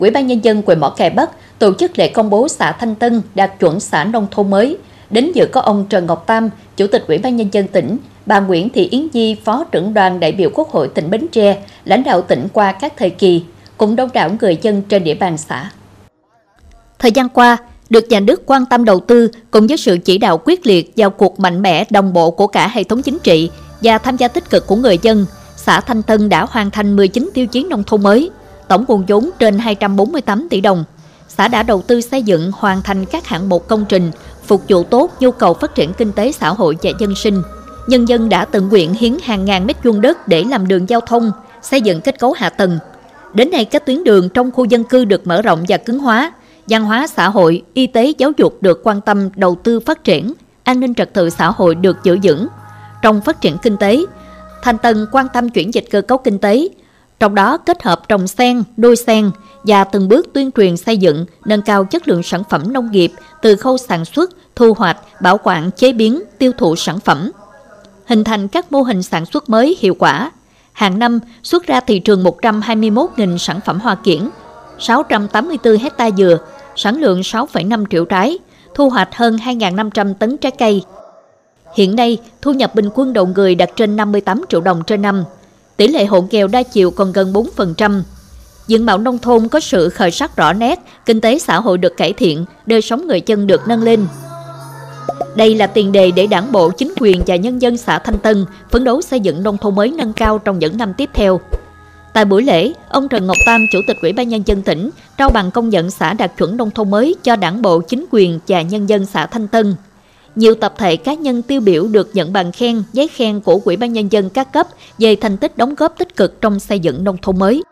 Ủy ban Nhân dân huyện Mỏ Cày Bắc tổ chức lễ công bố xã Thanh Tân đạt chuẩn xã nông thôn mới. Đến dự có ông Trần Ngọc Tam, Chủ tịch Ủy ban Nhân dân tỉnh, bà Nguyễn Thị Yến Nhi, Phó trưởng đoàn đại biểu Quốc hội tỉnh Bến Tre, lãnh đạo tỉnh qua các thời kỳ, cùng đông đảo người dân trên địa bàn xã. Thời gian qua, được nhà nước quan tâm đầu tư cùng với sự chỉ đạo quyết liệt, vào cuộc mạnh mẽ đồng bộ của cả hệ thống chính trị và tham gia tích cực của người dân, xã Thanh Tân đã hoàn thành 19 tiêu chí nông thôn mới, tổng nguồn vốn trên 248 tỷ đồng. Xã đã đầu tư xây dựng, hoàn thành các hạng mục công trình, phục vụ tốt nhu cầu phát triển kinh tế xã hội và dân sinh. Nhân dân đã tự nguyện hiến hàng ngàn mét vuông đất để làm đường giao thông, xây dựng kết cấu hạ tầng. Đến nay, các tuyến đường trong khu dân cư được mở rộng và cứng hóa, văn hóa xã hội, y tế, giáo dục được quan tâm đầu tư phát triển, an ninh trật tự xã hội được giữ vững. Trong phát triển kinh tế, Thanh Tân quan tâm chuyển dịch cơ cấu kinh tế, trong đó kết hợp trồng sen, đôi sen và từng bước tuyên truyền xây dựng, nâng cao chất lượng sản phẩm nông nghiệp từ khâu sản xuất, thu hoạch, bảo quản, chế biến, tiêu thụ sản phẩm. Hình thành các mô hình sản xuất mới hiệu quả. Hàng năm xuất ra thị trường 121.000 sản phẩm hoa kiển, 684 hecta dừa, sản lượng 6,5 triệu trái, thu hoạch hơn 2.500 tấn trái cây. Hiện nay, thu nhập bình quân đầu người đạt trên 58 triệu đồng trên năm. Tỷ lệ hộ nghèo đa chiều còn gần 4%. Diện mạo nông thôn có sự khởi sắc rõ nét, kinh tế xã hội được cải thiện, đời sống người dân được nâng lên. Đây là tiền đề để Đảng bộ, chính quyền và nhân dân xã Thanh Tân phấn đấu xây dựng nông thôn mới nâng cao trong những năm tiếp theo. Tại buổi lễ, ông Trần Ngọc Tam, Chủ tịch Ủy ban Nhân dân tỉnh, trao bằng công nhận xã đạt chuẩn nông thôn mới cho Đảng bộ, chính quyền và nhân dân xã Thanh Tân. Nhiều tập thể cá nhân tiêu biểu được nhận bằng khen, giấy khen của Ủy ban Nhân dân các cấp về thành tích đóng góp tích cực trong xây dựng nông thôn mới.